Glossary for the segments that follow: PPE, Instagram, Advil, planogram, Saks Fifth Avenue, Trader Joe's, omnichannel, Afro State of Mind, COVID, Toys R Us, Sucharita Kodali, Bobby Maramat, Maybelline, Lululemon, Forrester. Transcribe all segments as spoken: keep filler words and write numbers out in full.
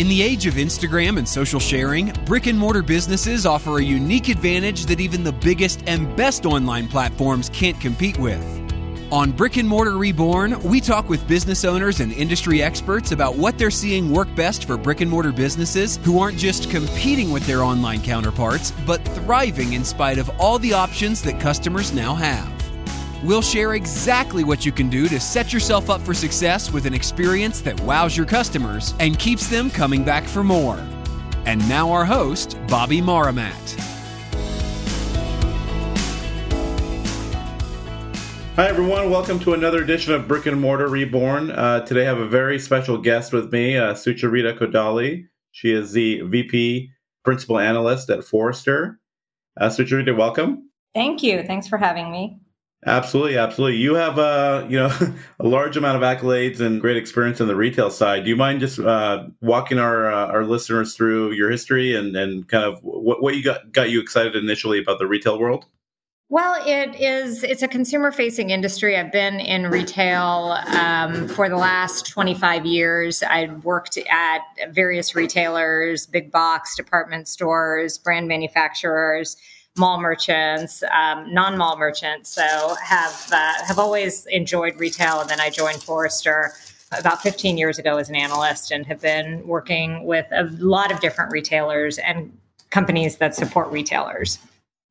In the age of Instagram and social sharing, brick and mortar businesses offer a unique advantage that even the biggest and best online platforms can't compete with. On Brick and Mortar Reborn, we talk with business owners and industry experts about what they're seeing work best for brick and mortar businesses who aren't just competing with their online counterparts, but thriving in spite of all the options that customers now have. We'll share exactly what you can do to set yourself up for success with an experience that wows your customers and keeps them coming back for more. And now our host, Bobby Maramat. Hi, everyone. Welcome to another edition of Brick and Mortar Reborn. Uh, today I have a very special guest with me, uh, Sucharita Kodali. She is the V P Principal Analyst at Forrester. Uh, Sucharita, welcome. Thank you. Thanks for having me. Absolutely. Absolutely. You have uh, you know, a large amount of accolades and great experience on the retail side. Do you mind just uh, walking our uh, our listeners through your history and, and kind of what, what you got, got you excited initially about the retail world? Well, it is, it's a consumer-facing industry. I've been in retail um, for the last twenty-five years. I'd worked at various retailers, big box, department stores, brand manufacturers, mall merchants, um, non-mall merchants. So have uh, have always enjoyed retail. And then I joined Forrester about fifteen years ago as an analyst and have been working with a lot of different retailers and companies that support retailers.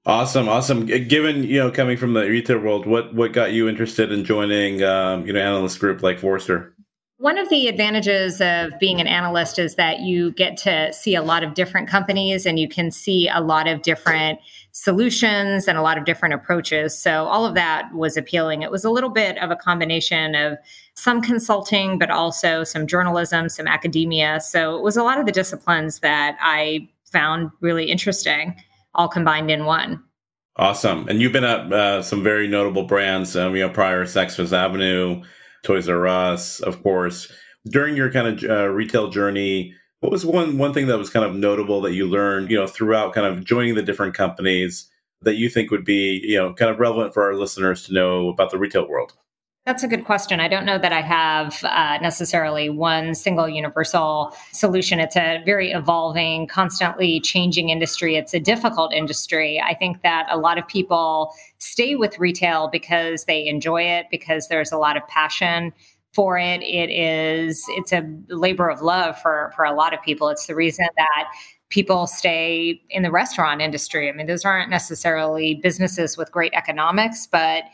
Awesome, awesome. Given, you know, coming from the retail world, what what got you interested in joining, um, you know, analyst group like Forrester? One of the advantages of being an analyst is that you get to see a lot of different companies and you can see a lot of different solutions and a lot of different approaches. So all of that was appealing. It was a little bit of a combination of some consulting, but also some journalism, some academia. So it was a lot of the disciplines that I found really interesting, all combined in one. Awesome. And you've been at uh, some very notable brands, um, you know, prior Saks Fifth Avenue, Toys R Us, of course. During your kind of uh, retail journey, what was one one thing that was kind of notable that you learned, you know, throughout kind of joining the different companies that you think would be, you know, kind of relevant for our listeners to know about the retail world? That's a good question. I don't know that I have uh, necessarily one single universal solution. It's a very evolving, constantly changing industry. It's a difficult industry. I think that a lot of people stay with retail because they enjoy it, because there's a lot of passion for it. It is, it's a labor of love for, for a lot of people. It's the reason that people stay in the restaurant industry. I mean, those aren't necessarily businesses with great economics, but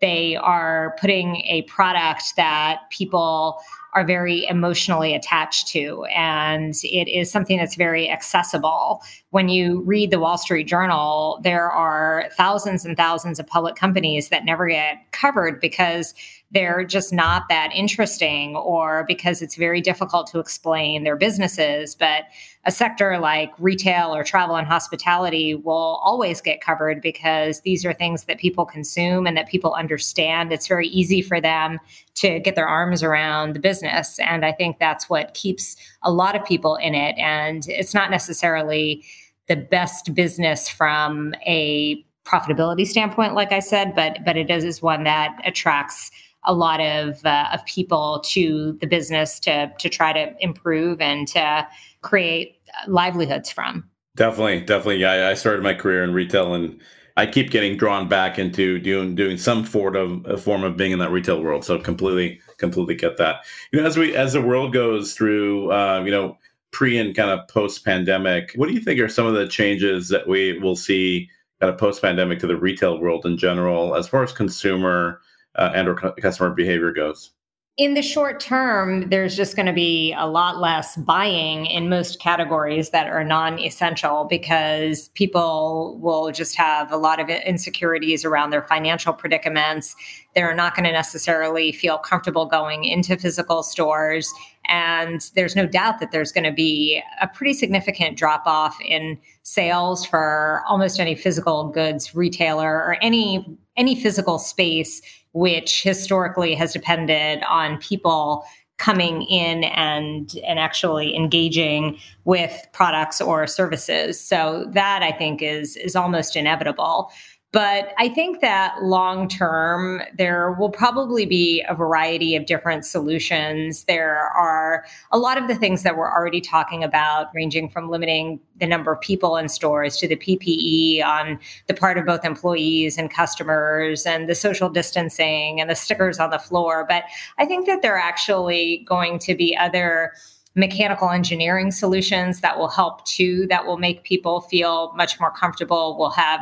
they are putting a product that people are very emotionally attached to. And it is something that's very accessible. When you read the Wall Street Journal, there are thousands and thousands of public companies that never get covered because they're just not that interesting or because it's very difficult to explain their businesses. But a sector like retail or travel and hospitality will always get covered because these are things that people consume and that people understand. It's very easy for them to get their arms around the business. And I think that's what keeps a lot of people in it. And it's not necessarily the best business from a profitability standpoint, like I said, but but it is, is one that attracts a lot of uh, of people to the business to to try to improve and to create livelihoods from. Definitely, definitely. Yeah, I started my career in retail, and I keep getting drawn back into doing doing some form of form of being in that retail world. So completely, completely get that. You know, as we as the world goes through, uh, you know, pre and kind of post pandemic, what do you think are some of the changes that we will see kind of post pandemic to the retail world in general, as far as consumer Uh, and or customer behavior goes? In the short term, there's just going to be a lot less buying in most categories that are non-essential because people will just have a lot of insecurities around their financial predicaments. They're not going to necessarily feel comfortable going into physical stores. And there's no doubt that there's going to be a pretty significant drop-off in sales for almost any physical goods retailer or any any physical space, which historically has depended on people coming in and, and actually engaging with products or services. So that I think is, is almost inevitable. But I think that long term, there will probably be a variety of different solutions. There are a lot of the things that we're already talking about, ranging from limiting the number of people in stores to the P P E on the part of both employees and customers and the social distancing and the stickers on the floor. But I think that there are actually going to be other mechanical engineering solutions that will help too, that will make people feel much more comfortable. We'll have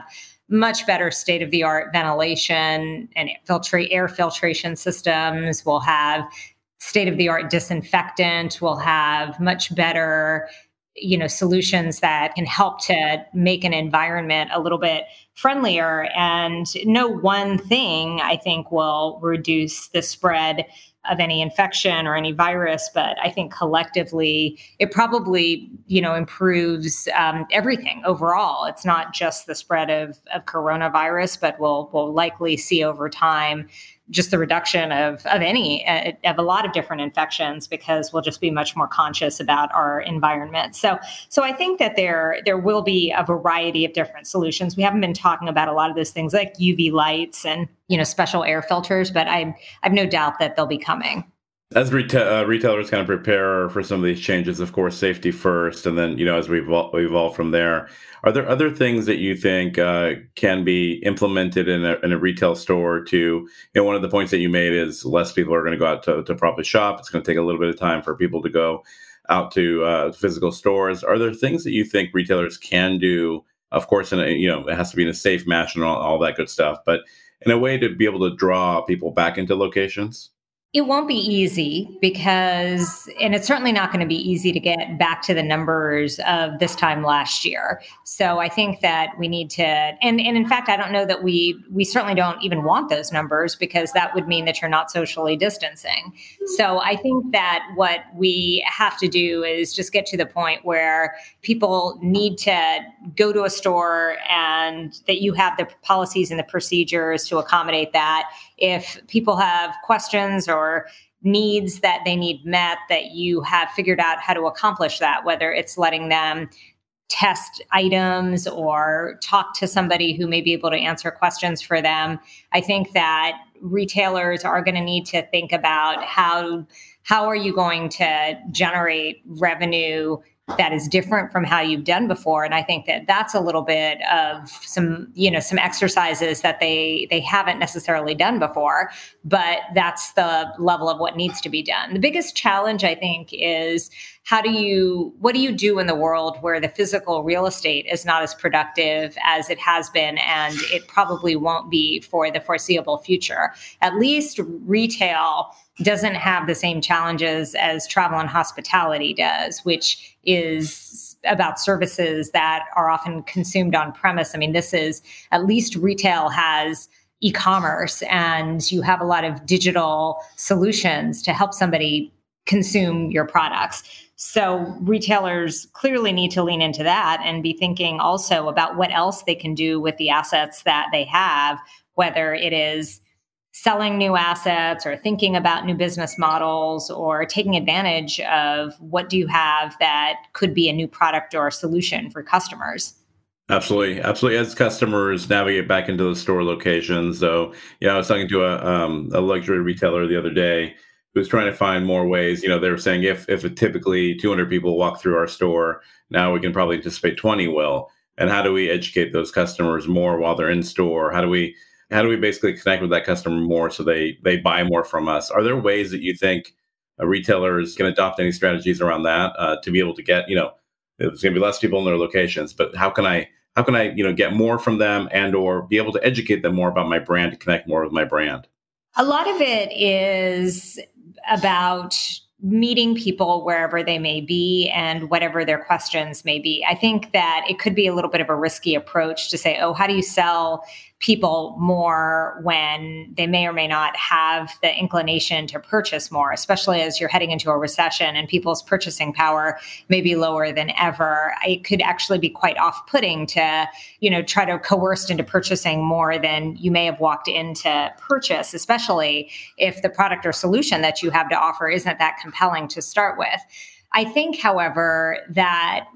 much better state-of-the-art ventilation and filtra- air filtration systems. We'll have state-of-the-art disinfectant. We'll have much better, you know, solutions that can help to make an environment a little bit friendlier. And no one thing, I think, will reduce the spread of any infection or any virus, but I think collectively it probably, you know, improves um, everything overall. It's not just the spread of, of coronavirus, but we'll we'll likely see over time just the reduction of of any uh, of a lot of different infections, because we'll just be much more conscious about our environment. So so I think that there there will be a variety of different solutions. We haven't been talking about a lot of those things like U V lights and, you know, special air filters, but I I've no doubt that they'll be coming. As reta- uh, retailers kind of prepare for some of these changes, of course, safety first, and then, you know, as we evolve, we evolve from there, are there other things that you think uh, can be implemented in a, in a retail store to, you know, one of the points that you made is less people are going to go out to, to probably shop. It's going to take a little bit of time for people to go out to uh, physical stores. Are there things that you think retailers can do? Of course, in a, you know, it has to be in a safe match and all, all that good stuff, but in a way to be able to draw people back into locations? It won't be easy because, and it's certainly not going to be easy to get back to the numbers of this time last year. So I think that we need to, and, and in fact, I don't know that we, we certainly don't even want those numbers, because that would mean that you're not socially distancing. So I think that what we have to do is just get to the point where people need to go to a store and that you have the policies and the procedures to accommodate that. If people have questions or or needs that they need met, that you have figured out how to accomplish that, whether it's letting them test items or talk to somebody who may be able to answer questions for them. I think that retailers are going to need to think about how, how are you going to generate revenue that is different from how you've done before. And I think that that's a little bit of some, you know, some exercises that they, they haven't necessarily done before, but that's the level of what needs to be done. The biggest challenge, I think, is how do you, what do you do in the world where the physical real estate is not as productive as it has been, and it probably won't be for the foreseeable future? At least retail doesn't have the same challenges as travel and hospitality does, which is about services that are often consumed on premise. I mean, this is, at least retail has e-commerce, and you have a lot of digital solutions to help somebody consume your products. So retailers clearly need to lean into that and be thinking also about what else they can do with the assets that they have, whether it is selling new assets or thinking about new business models or taking advantage of what do you have that could be a new product or solution for customers. Absolutely. Absolutely. As customers navigate back into the store locations. So, you know, I was talking to a, um, a luxury retailer the other day who's trying to find more ways. You know, they were saying if, if typically two hundred people walk through our store, now we can probably anticipate twenty will. And how do we educate those customers more while they're in store? How do we How do we basically connect with that customer more so they they buy more from us? Are there ways that you think a retailer is going to adopt any strategies around that uh, to be able to get, you know, there's going to be less people in their locations, but how can I, how can I, you know, get more from them and or be able to educate them more about my brand, to connect more with my brand? A lot of it is about meeting people wherever they may be and whatever their questions may be. I think that it could be a little bit of a risky approach to say, oh, how do you sell people more when they may or may not have the inclination to purchase more, especially as you're heading into a recession and people's purchasing power may be lower than ever. It could actually be quite off-putting to, you know, try to coerce into purchasing more than you may have walked into purchase, especially if the product or solution that you have to offer isn't that compelling to start with. I think, however, that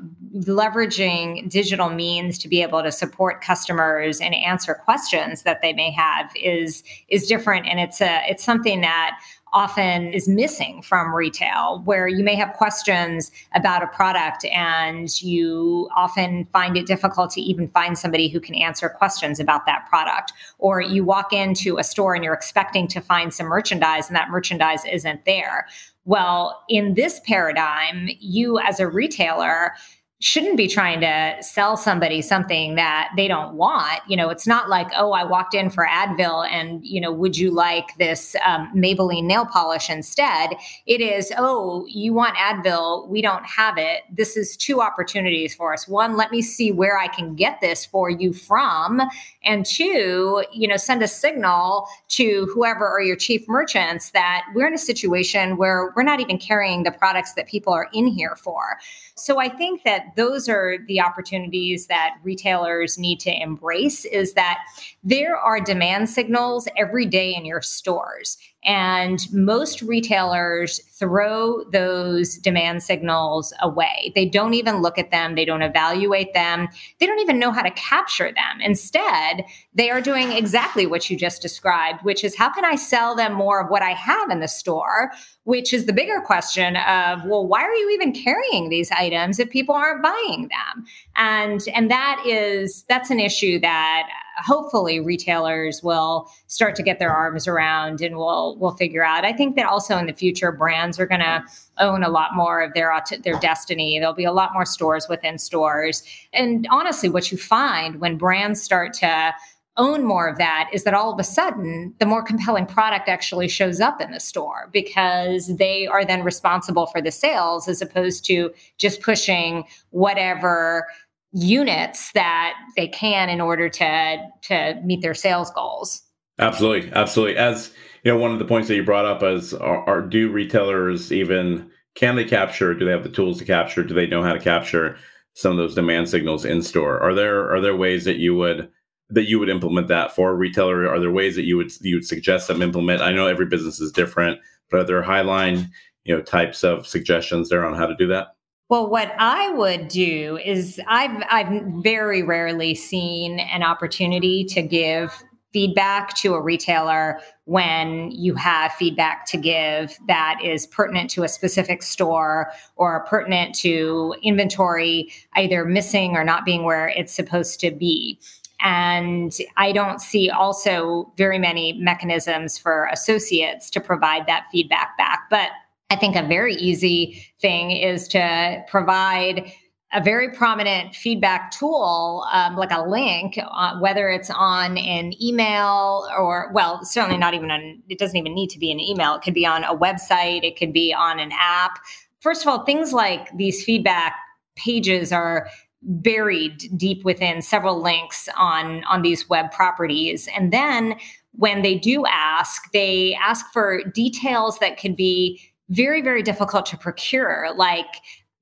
leveraging digital means to be able to support customers and answer questions that they may have is is different. And it's a it's something that often is missing from retail, where you may have questions about a product and you often find it difficult to even find somebody who can answer questions about that product. Or you walk into a store and you're expecting to find some merchandise and that merchandise isn't there. Well, in this paradigm, you as a retailer shouldn't be trying to sell somebody something that they don't want. You know, it's not like, oh, I walked in for Advil and, you know, would you like this um, Maybelline nail polish instead? It is, oh, you want Advil? We don't have it. This is two opportunities for us. One, let me see where I can get this for you from. And two, you know, send a signal to whoever are your chief merchants that we're in a situation where we're not even carrying the products that people are in here for. So I think that those are the opportunities that retailers need to embrace, is that there are demand signals every day in your stores. And most retailers throw those demand signals away. They don't even look at them. They don't evaluate them. They don't even know how to capture them. Instead, they are doing exactly what you just described, which is how can I sell them more of what I have in the store, which is the bigger question of, well, why are you even carrying these items if people aren't buying them? And, and that is, that's an issue that hopefully retailers will start to get their arms around and we'll, we'll figure out. I think that also in the future, brands are going to own a lot more of their, their destiny. There'll be a lot more stores within stores. And honestly, what you find when brands start to own more of that is that all of a sudden, the more compelling product actually shows up in the store because they are then responsible for the sales as opposed to just pushing whatever units that they can in order to to meet their sales goals. Absolutely. Absolutely. As you know, one of the points that you brought up is, are, are do retailers even, can they capture, do they have the tools to capture, do they know how to capture some of those demand signals in store? Are there are there ways that you would that you would implement that for a retailer? Are there ways that you would you would suggest them implement? I know every business is different, but are there highline, you know, types of suggestions there on how to do that? Well, what I would do is I've I've very rarely seen an opportunity to give feedback to a retailer when you have feedback to give that is pertinent to a specific store or pertinent to inventory, either missing or not being where it's supposed to be. And I don't see also very many mechanisms for associates to provide that feedback back. But I think a very easy thing is to provide a very prominent feedback tool, um, like a link, uh, whether it's on an email or, well, certainly not even on, it doesn't even need to be an email. It could be on a website. It could be on an app. First of all, things like these feedback pages are buried deep within several links on, on these web properties. And then when they do ask, they ask for details that could be very, very difficult to procure, like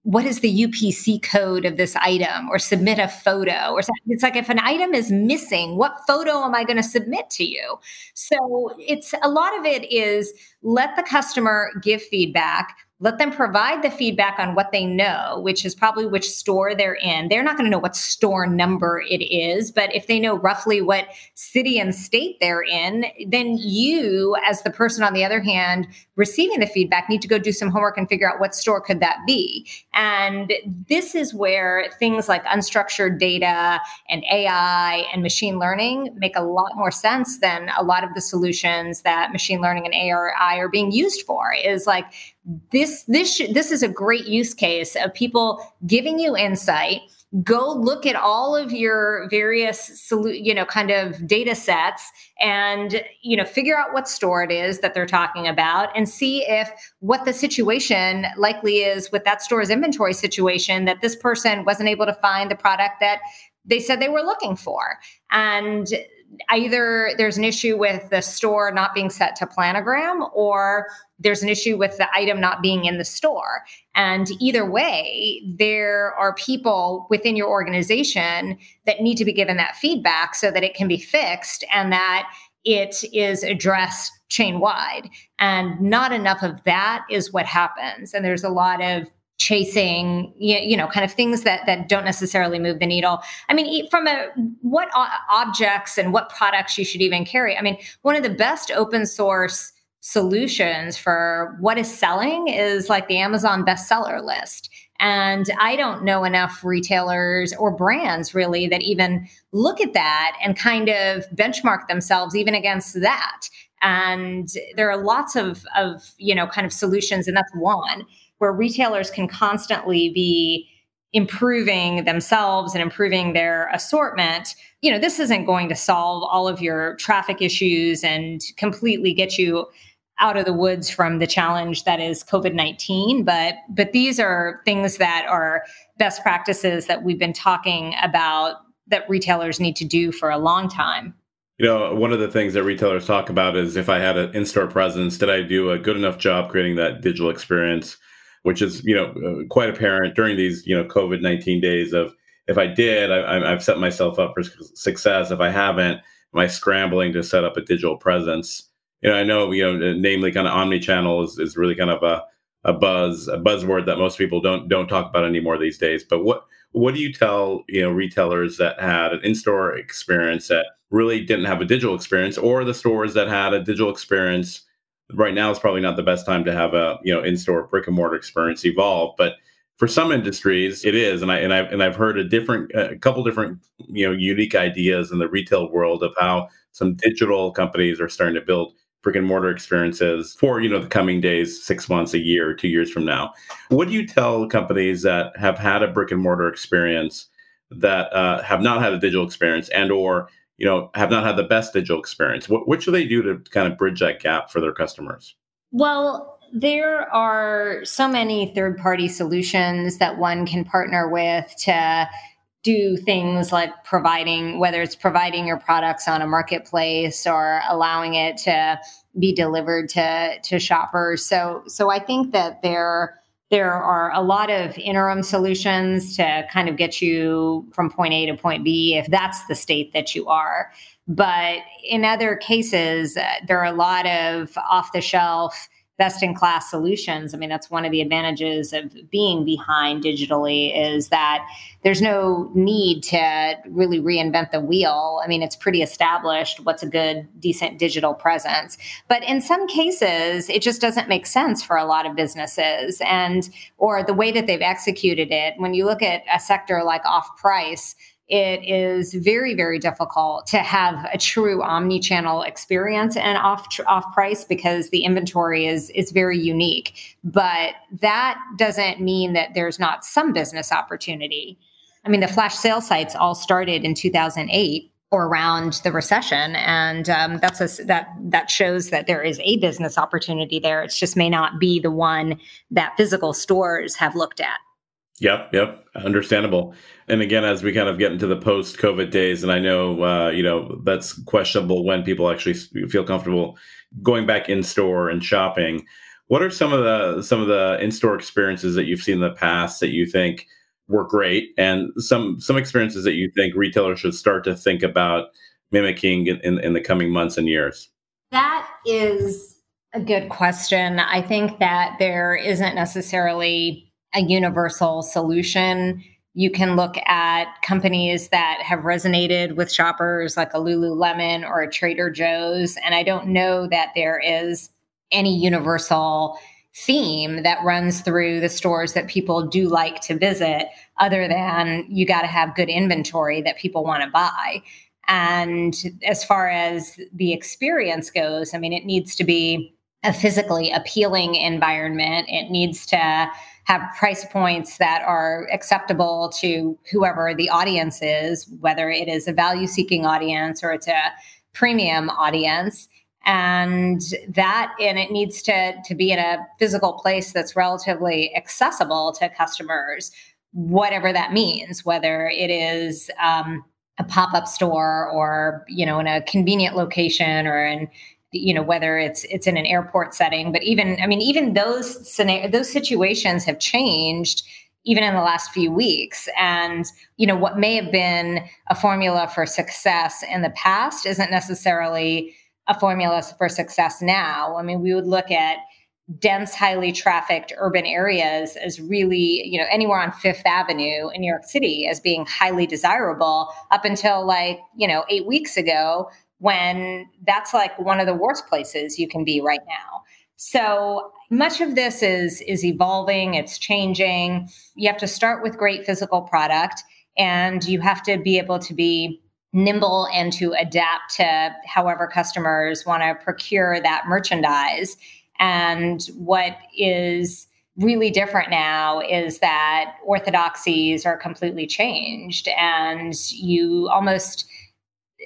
what is the U P C code of this item, or submit a photo or something. It's like if an item is missing, what photo am I going to submit to you? So it's a lot of it is let the customer give feedback. Let them provide the feedback on what they know, which is probably which store they're in. They're not going to know what store number it is, but if they know roughly what city and state they're in, then you, as the person on the other hand, receiving the feedback, need to go do some homework and figure out what store could that be. And this is where things like unstructured data and A I and machine learning make a lot more sense than a lot of the solutions that machine learning and A I are being used for. Is like, This this this is a great use case of people giving you insight. Go look at all of your various, you know, kind of data sets and, you know, figure out what store it is that they're talking about and see if what the situation likely is with that store's inventory situation, that this person wasn't able to find the product that they said they were looking for. And either there's an issue with the store not being set to planogram, or there's an issue with the item not being in the store. And either way, there are people within your organization that need to be given that feedback so that it can be fixed and that it is addressed chain-wide. And not enough of that is what happens. And there's a lot of chasing, you, you know, kind of things that that don't necessarily move the needle. I mean, from a what objects and what products you should even carry. I mean, one of the best open source solutions for what is selling is like the Amazon bestseller list. And I don't know enough retailers or brands really that even look at that and kind of benchmark themselves even against that. And there are lots of, of, you know, kind of solutions. And that's one where retailers can constantly be improving themselves and improving their assortment. You know, this isn't going to solve all of your traffic issues and completely get you out of the woods from the challenge that is COVID nineteen. But, but these are things that are best practices that we've been talking about that retailers need to do for a long time. You know, one of the things that retailers talk about is, if I had an in-store presence, did I do a good enough job creating that digital experience, which is, you know, quite apparent during these, you know, COVID nineteen days of, if I did, I, I've set myself up for success. If I haven't, am I scrambling to set up a digital presence? You know, I know, you know, namely kind of omnichannel is, is really kind of a, a buzz, a buzzword that most people don't don't talk about anymore these days. But what what do you tell, you know, retailers that had an in-store experience that really didn't have a digital experience, or the stores that had a digital experience? Right now is probably not the best time to have a, you know, in-store brick and mortar experience evolve, but for some industries it is. And I and I and I've heard a different, a couple different, you know, unique ideas in the retail world of how some digital companies are starting to build brick and mortar experiences for, you know, the coming days, six months, a year, two years from now. What do you tell companies that have had a brick and mortar experience that uh, have not had a digital experience, and or, you know, have not had the best digital experience? What, what should they do to kind of bridge that gap for their customers? Well, there are so many third-party solutions that one can partner with to do things like providing, whether it's providing your products on a marketplace or allowing it to be delivered to, to shoppers. So, so I think that there, there are a lot of interim solutions to kind of get you from point A to point B, if that's the state that you are. But in other cases, uh, there are a lot of off-the-shelf, best-in-class solutions. I mean, that's one of the advantages of being behind digitally, is that there's no need to really reinvent the wheel. I mean, it's pretty established what's a good, decent digital presence. But in some cases, it just doesn't make sense for a lot of businesses, and or the way that they've executed it. When you look at a sector like off-price, it is very, very difficult to have a true omnichannel experience and off off price because the inventory is is very unique. But that doesn't mean that there's not some business opportunity. I mean, the flash sale sites all started in two thousand eight or around the recession, and um, that's a, that that shows that there is a business opportunity there. It just may not be the one that physical stores have looked at. Yep. Yep. Understandable. And again, as we kind of get into the post-COVID days, and I know, uh, you know, that's questionable when people actually feel comfortable going back in store and shopping. What are some of the, some of the in-store experiences that you've seen in the past that you think were great, and some, some experiences that you think retailers should start to think about mimicking in, in, in the coming months and years? That is a good question. I think that there isn't necessarily a universal solution. You can look at companies that have resonated with shoppers, like a Lululemon or a Trader Joe's. And I don't know that there is any universal theme that runs through the stores that people do like to visit, other than you got to have good inventory that people want to buy. And as far as the experience goes, I mean, it needs to be a physically appealing environment. It needs to have price points that are acceptable to whoever the audience is, whether it is a value-seeking audience or it's a premium audience. And that, and it needs to, to be in a physical place that's relatively accessible to customers, whatever that means, whether it is um, a pop-up store or, you know, in a convenient location, or in, you know, whether it's it's in an airport setting. But even, I mean, even those scenario, those situations have changed even in the last few weeks. And, you know, what may have been a formula for success in the past isn't necessarily a formula for success now. I mean, we would look at dense, highly trafficked urban areas as really, you know, anywhere on Fifth Avenue in New York City as being highly desirable up until like, you know, eight weeks ago, when that's like one of the worst places you can be right now. So much of this is, is evolving, it's changing. You have to start with great physical product, and you have to be able to be nimble and to adapt to however customers want to procure that merchandise. And what is really different now is that orthodoxies are completely changed, and you almost,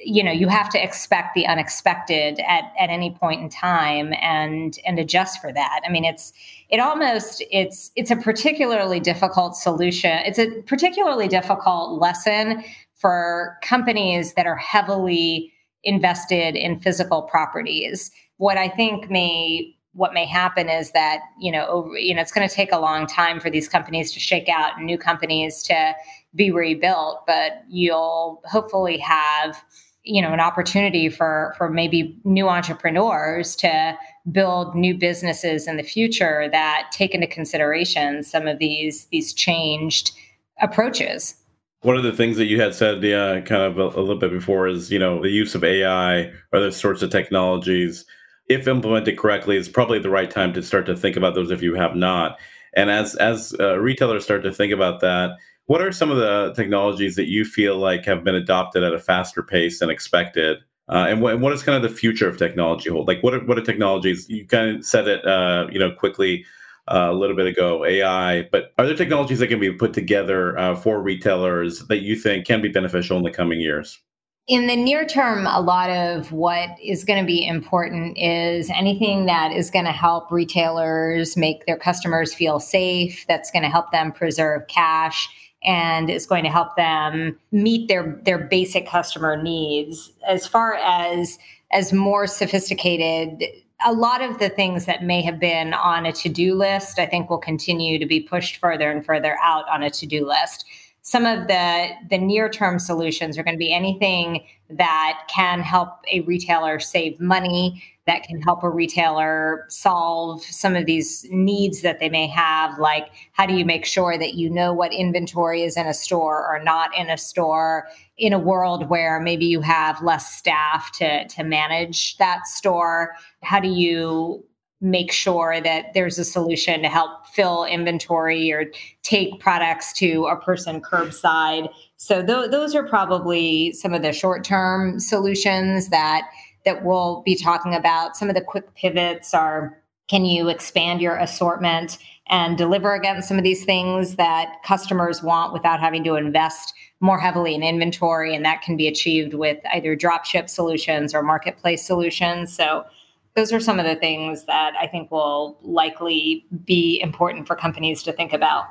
you know, you have to expect the unexpected at, at any point in time and, and adjust for that. I mean, it's, it almost, it's, it's a particularly difficult solution. It's a particularly difficult lesson for companies that are heavily invested in physical properties. What I think may What may happen is that, you know, over, you know, it's going to take a long time for these companies to shake out and new companies to be rebuilt, but you'll hopefully have, you know, an opportunity for, for maybe new entrepreneurs to build new businesses in the future that take into consideration some of these, these changed approaches. One of the things that you had said, yeah, kind of a, a little bit before is, you know, the use of A I or those sorts of technologies, if implemented correctly, it's probably the right time to start to think about those if you have not. And as as uh, retailers start to think about that, what are some of the technologies that you feel like have been adopted at a faster pace than expected? Uh, and, wh- and what is kind of the future of technology hold? Like what are, what are technologies? You kind of said it uh, you know, quickly uh, a little bit ago, A I, but are there technologies that can be put together uh, for retailers that you think can be beneficial in the coming years? In the near term, a lot of what is going to be important is anything that is going to help retailers make their customers feel safe, that's going to help them preserve cash, and is going to help them meet their, their basic customer needs. As far as, as more sophisticated, a lot of the things that may have been on a to-do list, I think will continue to be pushed further and further out on a to-do list. Some of the, the near-term solutions are going to be anything that can help a retailer save money, that can help a retailer solve some of these needs that they may have, like how do you make sure that you know what inventory is in a store or not in a store in a world where maybe you have less staff to, to manage that store? How do you make sure that there's a solution to help fill inventory or take products to a person curbside? So th- those are probably some of the short-term solutions that that we'll be talking about. Some of the quick pivots are, can you expand your assortment and deliver against some of these things that customers want without having to invest more heavily in inventory? And that can be achieved with either dropship solutions or marketplace solutions. So those are some of the things that I think will likely be important for companies to think about.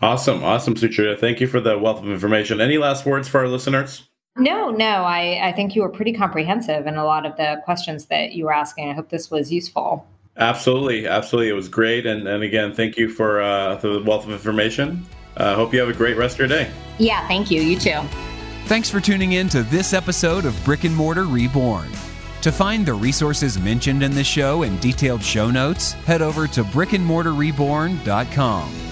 Awesome. Awesome, Sucharita. Thank you for the wealth of information. Any last words for our listeners? No, no. I, I think you were pretty comprehensive in a lot of the questions that you were asking. I hope this was useful. Absolutely. Absolutely. It was great. And, and again, thank you for, uh, for the wealth of information. I uh, hope you have a great rest of your day. Yeah, thank you. You too. Thanks for tuning in to this episode of Brick and Mortar Reborn. To find the resources mentioned in the show and detailed show notes, head over to brick and mortar reborn dot com.